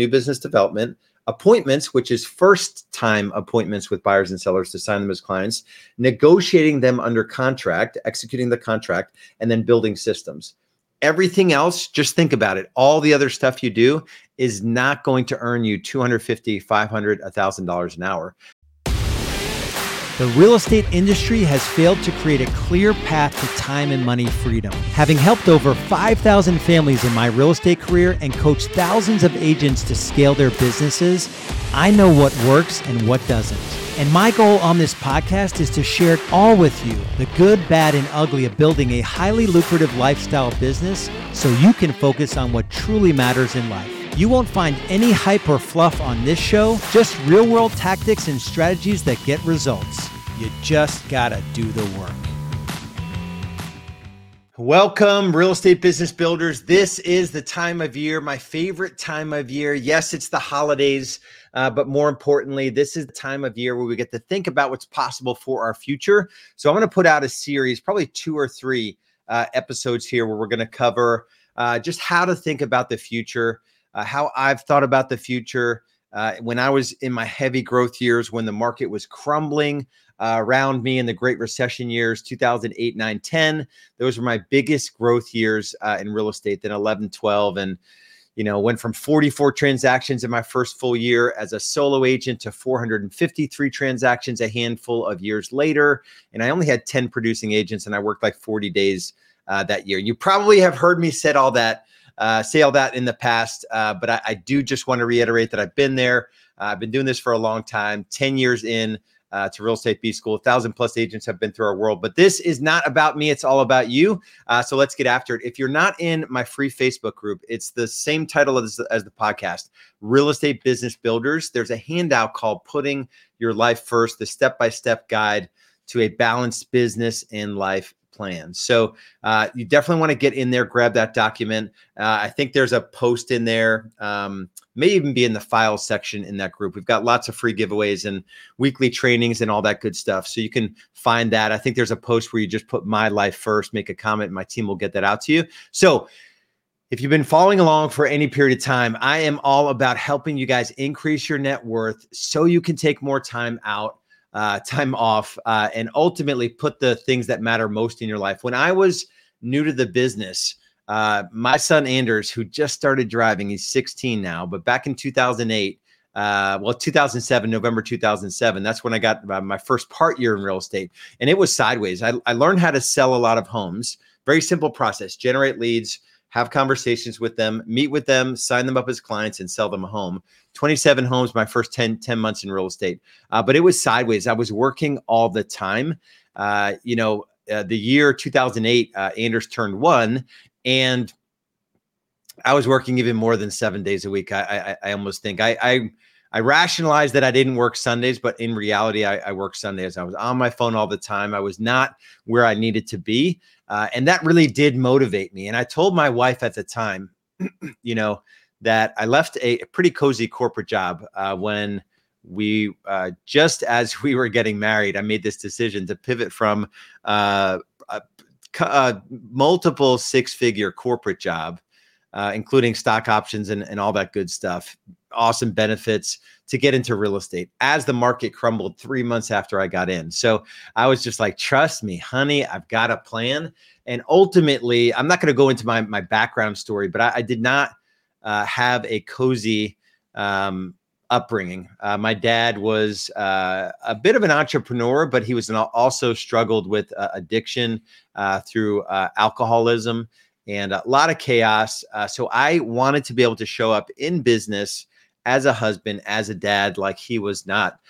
new business development, appointments, which is first-time appointments with buyers and sellers to sign them as clients, negotiating them under contract, executing the contract, and then building systems. Everything else, just think about it. All the other stuff you do is not going to earn you $250, $500, $1,000 an hour. The real estate industry has failed to create a clear path to time and money freedom. Having helped over 5,000 families in my real estate career and coached thousands of agents to scale their businesses, I know what works and what doesn't. And my goal on this podcast is to share it all with you, the good, bad, and ugly of building a highly lucrative lifestyle business so you can focus on what truly matters in life. You won't find any hype or fluff on this show, just real-world tactics and strategies that get results. You just gotta do the work. Welcome, real estate business builders. This is the time of year, my favorite time of year. Yes, it's the holidays, but more importantly, this is the time of year where we get to think about what's possible for our future. So I'm going to put out a series, probably 2 or 3 episodes here where we're going to cover just how to think about the future. How I've thought about the future when I was in my heavy growth years, when the market was crumbling around me in the Great Recession years, 2008, 9, 10. Those were my biggest growth years in real estate, then 11, 12. And, you know, went from 44 transactions in my first full year as a solo agent to 453 transactions a handful of years later. And I only had 10 producing agents and I worked like 40 days that year. You probably have heard me said all that. Say all that in the past, but I do just want to reiterate that I've been there. I've been doing this for a long time, 10 years in to Real Estate B-School. 1,000+ agents have been through our world, but this is not about me. It's all about you. So let's get after it. If you're not in my free Facebook group, it's the same title as the podcast, Real Estate Business Builders. There's a handout called Putting Your Life First, the step-by-step guide to a balanced business and life plan. So you definitely want to get in there, grab that document. I think there's a post in there, may even be in the files section in that group. We've got lots of free giveaways and weekly trainings and all that good stuff. So you can find that. I think there's a post where you just put my life first, make a comment, and my team will get that out to you. So if you've been following along for any period of time, I am all about helping you guys increase your net worth so you can take more time out. Time off, and ultimately put the things that matter most in your life. When I was new to the business, my son Anders, who just started driving, he's 16 now, but back in 2007, November 2007, that's when I got my first part year in real estate. And it was sideways. I learned how to sell a lot of homes. Very simple process, generate leads, have conversations with them, meet with them, sign them up as clients, and sell them a home. 27 homes, my first 10 months in real estate. But it was sideways. I was working all the time. The year 2008, Anders turned 1, and I was working even more than 7 days a week. I almost think I rationalized that I didn't work Sundays, but in reality, I worked Sundays. I was on my phone all the time. I was not where I needed to be. And that really did motivate me. And I told my wife at the time, that I left a pretty cozy corporate job when we, just as we were getting married, I made this decision to pivot from a multiple six-figure corporate job, including stock options and all that good stuff, awesome benefits, to get into real estate as the market crumbled 3 months after I got in. So I was just like, trust me, honey, I've got a plan. And ultimately, I'm not going to go into my background story, but I did not have a cozy upbringing. My dad was a bit of an entrepreneur, but he was also struggled with addiction through alcoholism and a lot of chaos. So I wanted to be able to show up in business as a husband, as a dad, like he was not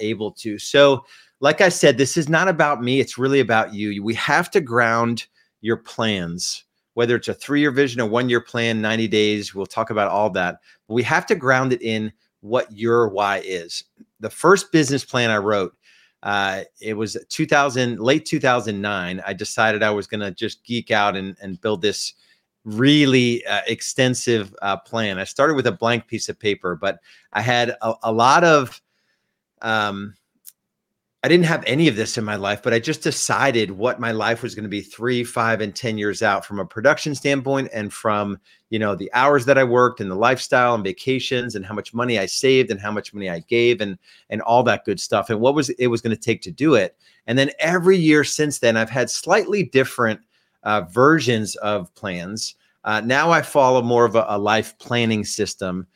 able to. So like I said, this is not about me. It's really about you. We have to ground your plans, whether it's a 3-year vision, a 1-year plan, 90 days. We'll talk about all that. But we have to ground it in what your why is. The first business plan I wrote, it was late 2009. I decided I was going to just geek out and build this really extensive plan. I started with a blank piece of paper, but I had a lot of I didn't have any of this in my life, but I just decided what my life was going to be 3, 5, and 10 years out from a production standpoint and from, you know, the hours that I worked and the lifestyle and vacations and how much money I saved and how much money I gave and all that good stuff and what was it was going to take to do it. And then every year since then, I've had slightly different versions of plans. Now I follow more of a life planning system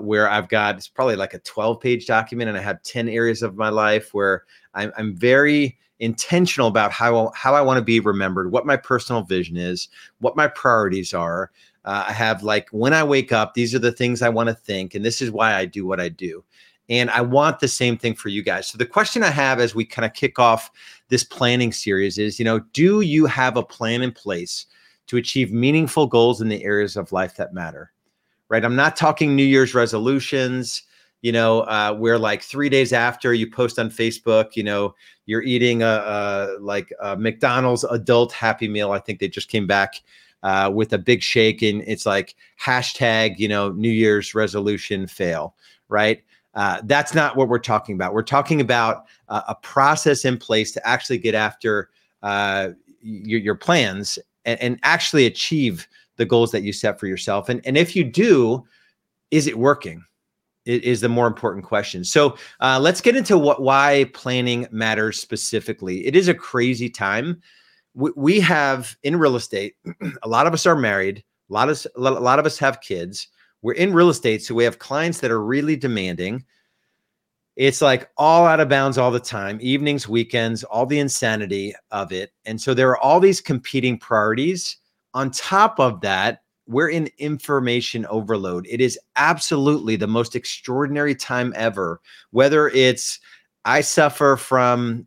where I've got, it's probably like a 12-page document, and I have 10 areas of my life where I'm very intentional about how I want to be remembered, what my personal vision is, what my priorities are. I have like, when I wake up, these are the things I want to think, and this is why I do what I do. And I want the same thing for you guys. So the question I have as we kind of kick off this planning series is, you know, do you have a plan in place to achieve meaningful goals in the areas of life that matter? Right? I'm not talking New Year's resolutions, you know, where like 3 days after you post on Facebook, you know, you're eating a McDonald's adult Happy Meal. I think they just came back with a big shake, and it's like hashtag, you know, New Year's resolution fail, right? That's not what we're talking about. We're talking about a process in place to actually get after your plans and actually achieve the goals that you set for yourself. And if you do, is it working? Is the more important question. So let's get into why planning matters specifically. It is a crazy time. We have in real estate, a lot of us are married. A lot of us have kids. We're in real estate, so we have clients that are really demanding. It's like all out of bounds all the time, evenings, weekends, all the insanity of it. And so there are all these competing priorities. On top of that, we're in information overload. It is absolutely the most extraordinary time ever, whether it's I suffer from,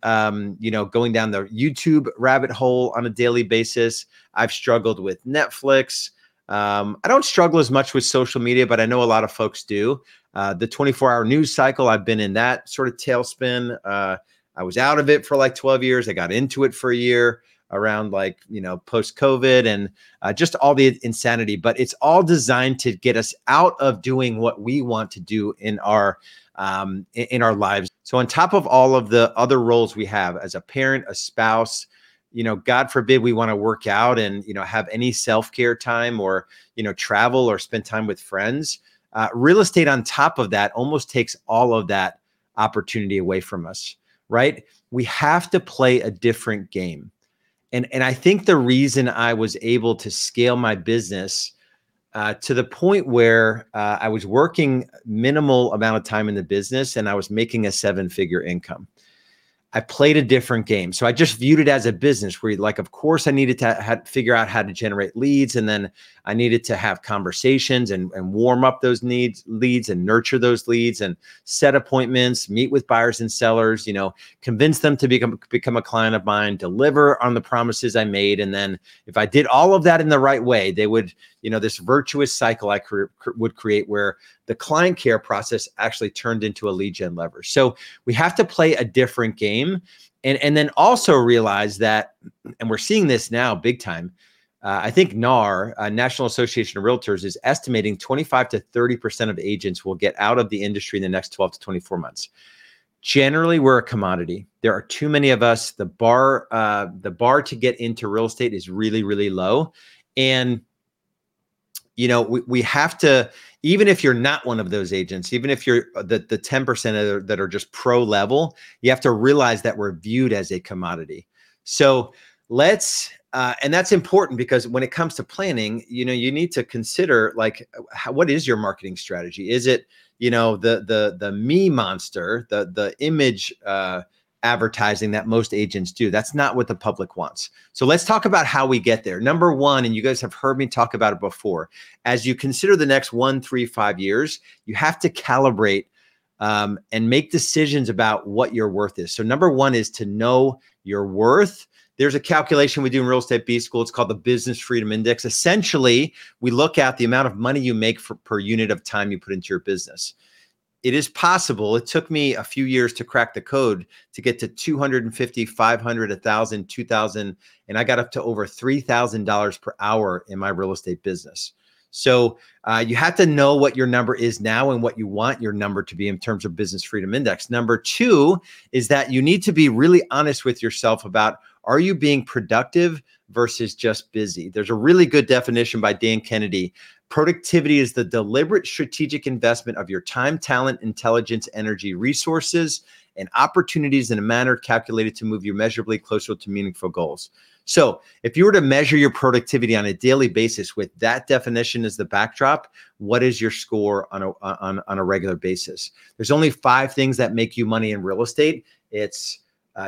you know, going down the YouTube rabbit hole on a daily basis. I've struggled with Netflix. I don't struggle as much with social media, but I know a lot of folks do. The 24-hour news cycle, I've been in that sort of tailspin. I was out of it for like 12 years. I got into it for a year around like, you know, post-COVID and just all the insanity. But it's all designed to get us out of doing what we want to do in our lives. So on top of all of the other roles we have as a parent, a spouse, you know, God forbid we want to work out and, you know, have any self-care time or, you know, travel or spend time with friends. Real estate on top of that almost takes all of that opportunity away from us, right? We have to play a different game. And I think the reason I was able to scale my business to the point where I was working minimal amount of time in the business and I was making a seven-figure income, I played a different game. So I just viewed it as a business where like, of course I needed to figure out how to generate leads. And then I needed to have conversations and warm up those leads and nurture those leads and set appointments, meet with buyers and sellers, you know, convince them to become a client of mine, deliver on the promises I made. And then if I did all of that in the right way, they would, you know, this virtuous cycle I would create where the client care process actually turned into a lead gen lever. So we have to play a different game and then also realize that, and we're seeing this now big time. I think NAR, National Association of Realtors, is estimating 25 to 30% of agents will get out of the industry in the next 12 to 24 months. Generally, we're a commodity. There are too many of us. The bar to get into real estate is really, really low. And you know, we have to, even if you're not one of those agents, even if you're the 10% that are just pro level, you have to realize that we're viewed as a commodity. So let's, and that's important because when it comes to planning, you know, you need to consider like, what is your marketing strategy? Is it, you know, the me monster, the image, advertising that most agents do? That's not what the public wants. So let's talk about how we get there. Number one, and you guys have heard me talk about it before, as you consider the next 1, 3, 5 years, you have to calibrate and make decisions about what your worth is. So number one is to know your worth. There's a calculation we do in Real Estate B-School. It's called the Business Freedom Index. Essentially, we look at the amount of money you make per unit of time you put into your business. It is possible. It took me a few years to crack the code to get to $250, $500, $1,000, $2,000, and I got up to over $3,000 per hour in my real estate business. So you have to know what your number is now and what you want your number to be in terms of business freedom index. Number two is that you need to be really honest with yourself about, are you being productive versus just busy? There's a really good definition by Dan Kennedy. Productivity is the deliberate strategic investment of your time, talent, intelligence, energy, resources, and opportunities in a manner calculated to move you measurably closer to meaningful goals. So if you were to measure your productivity on a daily basis with that definition as the backdrop, what is your score on a regular basis? There's only 5 things that make you money in real estate. It's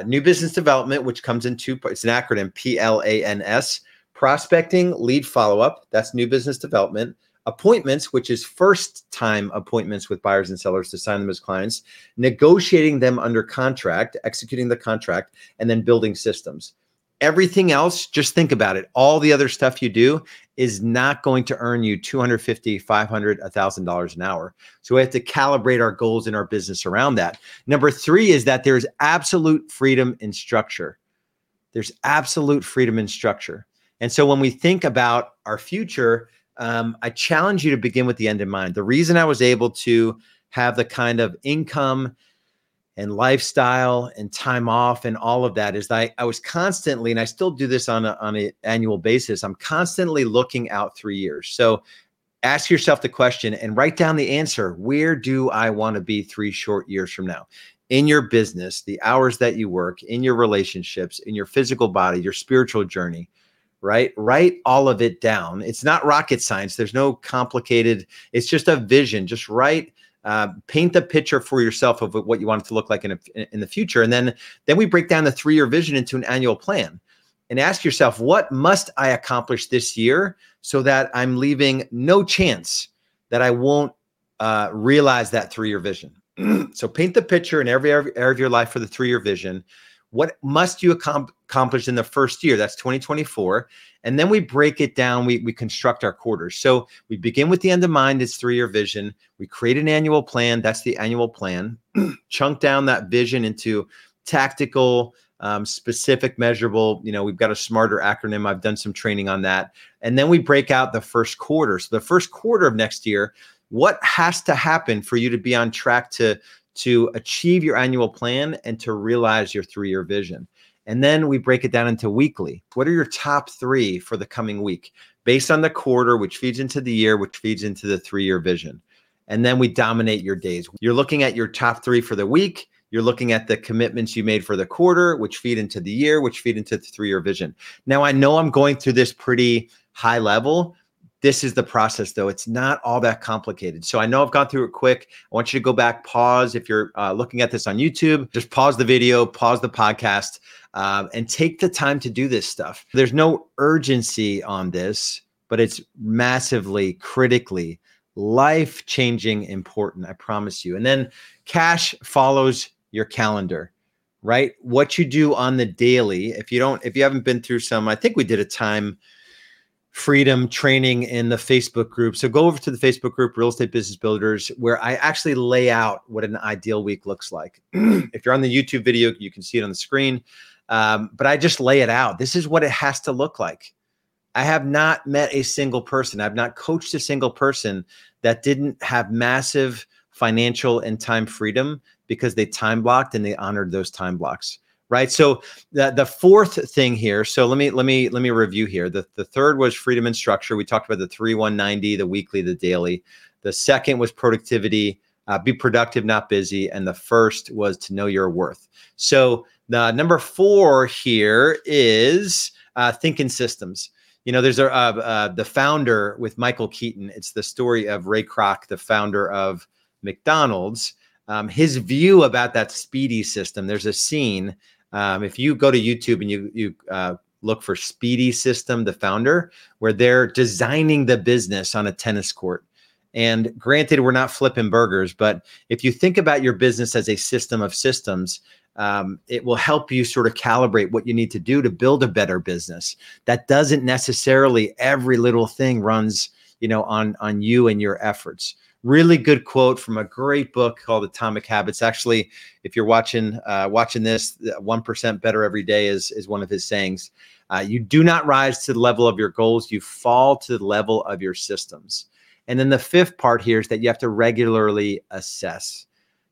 new business development, which comes in 2 parts. It's an acronym, PLANS. Prospecting, lead follow-up, that's new business development. Appointments, which is first-time appointments with buyers and sellers to sign them as clients. Negotiating them under contract, executing the contract, and then building systems. Everything else, just think about it. All the other stuff you do is not going to earn you $250, $500, $1,000 an hour. So we have to calibrate our goals in our business around that. Number 3 is that there's absolute freedom in structure. There's absolute freedom in structure. And so when we think about our future, I challenge you to begin with the end in mind. The reason I was able to have the kind of income and lifestyle and time off and all of that is that I was constantly, and I still do this on an annual basis, I'm constantly looking out 3 years. So ask yourself the question and write down the answer. Where do I want to be 3 short years from now? In your business, the hours that you work, in your relationships, in your physical body, your spiritual journey, right? Write all of it down. It's not rocket science. There's no complicated, it's just a vision. Just write. Paint the picture for yourself of what you want it to look like in the future. And then we break down the 3-year vision into an annual plan and ask yourself, what must I accomplish this year so that I'm leaving no chance that I won't realize that 3-year vision? So paint the picture in every area of your life for the 3-year vision. What must you accomplish in the first year? That's 2024. And then we break it down. We construct our quarters. So we begin with the end in mind. It's 3-year vision. We create an annual plan. That's the annual plan. Chunk down that vision into tactical, specific, measurable. You know, we've got a smarter acronym. I've done some training on that. And then we break out the first quarter. So the first quarter of next year, what has to happen for you to be on track to achieve your annual plan and to realize your 3-year vision? And then we break it down into weekly. What are your top 3 for the coming week based on the quarter, which feeds into the year, which feeds into the 3-year vision? And then we dominate your days. You're looking at your top 3 for the week. You're looking at the commitments you made for the quarter, which feed into the year, which feed into the 3-year vision. Now, I know I'm going through this pretty high level. This is the process, though. It's not all that complicated. So I know I've gone through it quick. I want you to go back, pause. If you're looking at this on YouTube, just pause the video, pause the podcast, and take the time to do this stuff. There's no urgency on this, but it's massively, critically, life-changing important, I promise you. And then cash follows your calendar, right? What you do on the daily, if you haven't been through some, I think we did a time freedom training in the Facebook group. So go over to the Facebook group, Real Estate Business Builders, where I actually lay out what an ideal week looks like. If you're on the YouTube video, you can see it on the screen. But I just lay it out. This is what it has to look like. I have not met a single person. I've not coached a single person that didn't have massive financial and time freedom because they time blocked and they honored those time blocks. Right. So the 4th thing here. So let me review here. The 3rd was freedom and structure. We talked about the 3, 1, 90, the weekly, the daily. The 2nd was productivity, be productive, not busy. And the 1st was to know your worth. So the number 4 here is think in systems. You know, there's the founder with Michael Keaton. It's the story of Ray Kroc, the founder of McDonald's. His view about that Speedy system. There's a scene. If you go to YouTube and you look for Speedy System, the founder, where they're designing the business on a tennis court. And granted, we're not flipping burgers, but if you think about your business as a system of systems, it will help you sort of calibrate what you need to do to build a better business. That doesn't necessarily every little thing runs, you know, on you and your efforts. Really good quote from a great book called Atomic Habits. Actually, if you're watching this, 1% better every day is one of his sayings. You do not rise to the level of your goals. You fall to the level of your systems. And then the fifth part here is that you have to regularly assess.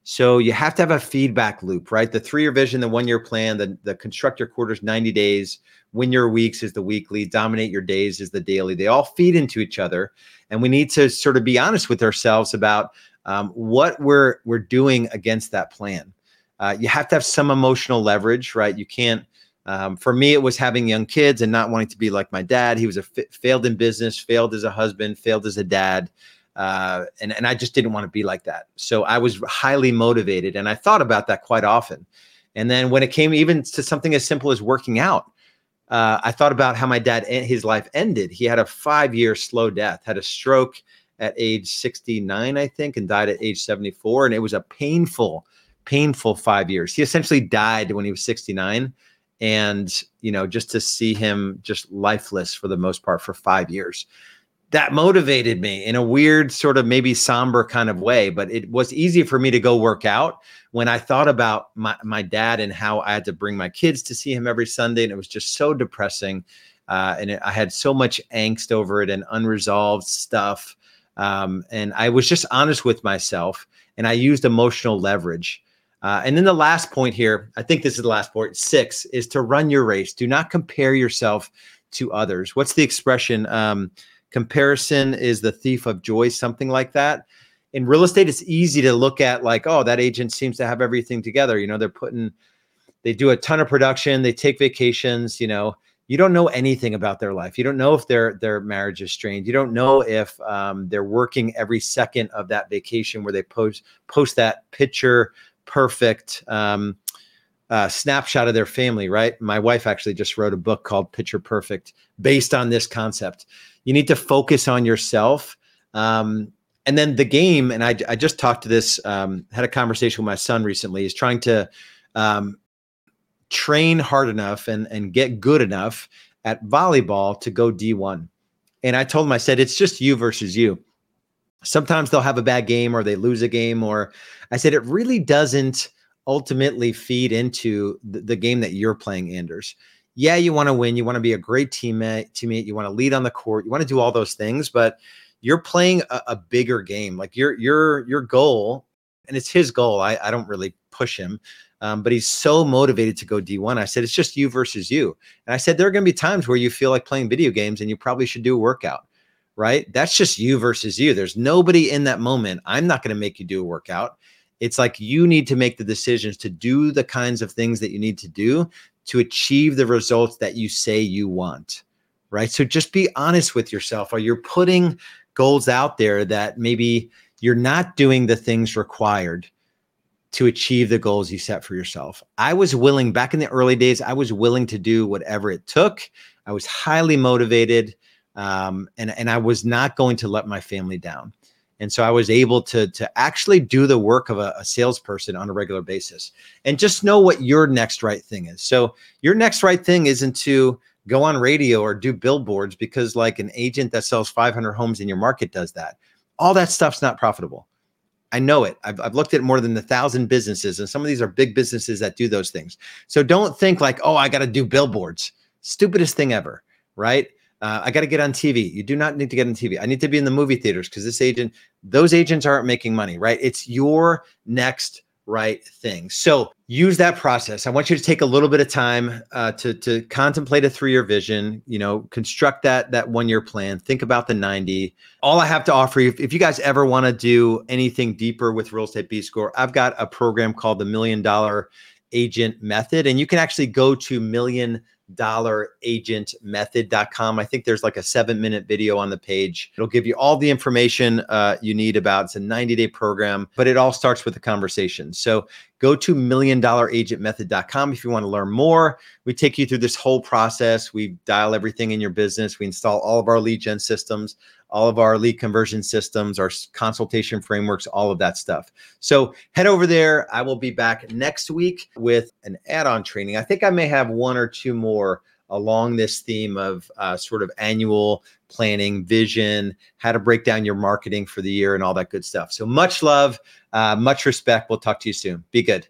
So you have to have a feedback loop, right? The 3-year vision, the 1-year plan, the construct your quarters 90 days, win your weeks is the weekly, dominate your days is the daily. They all feed into each other. And we need to sort of be honest with ourselves about what we're doing against that plan. You have to have some emotional leverage, right? You can't, for me, it was having young kids and not wanting to be like my dad. He was failed in business, failed as a husband, failed as a dad. And I just didn't want to be like that. So I was highly motivated, and I thought about that quite often. And then when it came even to something as simple as working out, I thought about how my dad, his life ended. He had a 5-year slow death, had a stroke at age 69, I think, and died at age 74. And it was a painful 5 years. He essentially died when he was 69. And, you know, just to see him just lifeless for the most part for 5 years. That motivated me in a weird sort of maybe somber kind of way, but it was easy for me to go work out when I thought about my dad and how I had to bring my kids to see him every Sunday. And it was just so depressing. And I had so much angst over it and unresolved stuff. And I was just honest with myself, and I used emotional leverage. And then the last point here, I think this is the last point, 6, is to run your race. Do not compare yourself to others. What's the expression? Comparison is the thief of joy, something like that. In real estate, it's easy to look at like, oh, that agent seems to have everything together. You know, they do a ton of production. They take vacations. You know, you don't know anything about their life. You don't know if their marriage is strained. You don't know if they're working every second of that vacation where they post that picture perfect snapshot of their family, right? My wife actually just wrote a book called Picture Perfect based on this concept. You need to focus on yourself. And then the game, and I just talked to this, had a conversation with my son recently, is trying to train hard enough and get good enough at volleyball to go D1. And I told him, I said, it's just you versus you. Sometimes they'll have a bad game or they lose a game, or I said, it really doesn't ultimately feed into the game that you're playing, Anders. Yeah, you want to win. You want to be a great teammate. You want to lead on the court. You want to do all those things, but you're playing a bigger game. Like your goal, and it's his goal. I don't really push him, but he's so motivated to go D1. I said, it's just you versus you. And I said, there are going to be times where you feel like playing video games and you probably should do a workout, right? That's just you versus you. There's nobody in that moment. I'm not going to make you do a workout. It's like you need to make the decisions to do the kinds of things that you need to do to achieve the results that you say you want, right? So just be honest with yourself. Are you putting goals out there that maybe you're not doing the things required to achieve the goals you set for yourself? I was willing, back in the early days, I was willing to do whatever it took. I was highly motivated, and I was not going to let my family down. And so I was able to actually do the work of a salesperson on a regular basis, and just know what your next right thing is. So your next right thing isn't to go on radio or do billboards, because like an agent that sells 500 homes in your market does that. All that stuff's not profitable. I know it. I've looked at more than 1,000 businesses, and some of these are big businesses that do those things. So don't think like, oh, I got to do billboards. Stupidest thing ever, right? I got to get on TV. You do not need to get on TV. I need to be in the movie theaters because those agents aren't making money, right? It's your next right thing. So use that process. I want you to take a little bit of time to contemplate a 3-year vision, you know, construct that 1-year plan, think about the 90. All I have to offer you, if you guys ever want to do anything deeper with Real Estate B-School, I've got a program called the $1 Million Agent Method, and you can actually go to MillionDollarAgentMethod.com. I think there's like a 7-minute video on the page. It'll give you all the information you need about It's a 90-day program, but it all starts with a conversation. So go to MillionDollarAgentMethod.com if you want to learn more. We take you through this whole process. We dial everything in your business. We install all of our lead gen systems, all of our lead conversion systems, our consultation frameworks, all of that stuff. So head over there. I will be back next week with an add-on training. I think I may have 1 or 2 more along this theme of sort of annual planning, vision, how to break down your marketing for the year, and all that good stuff. So much love, much respect. We'll talk to you soon. Be good.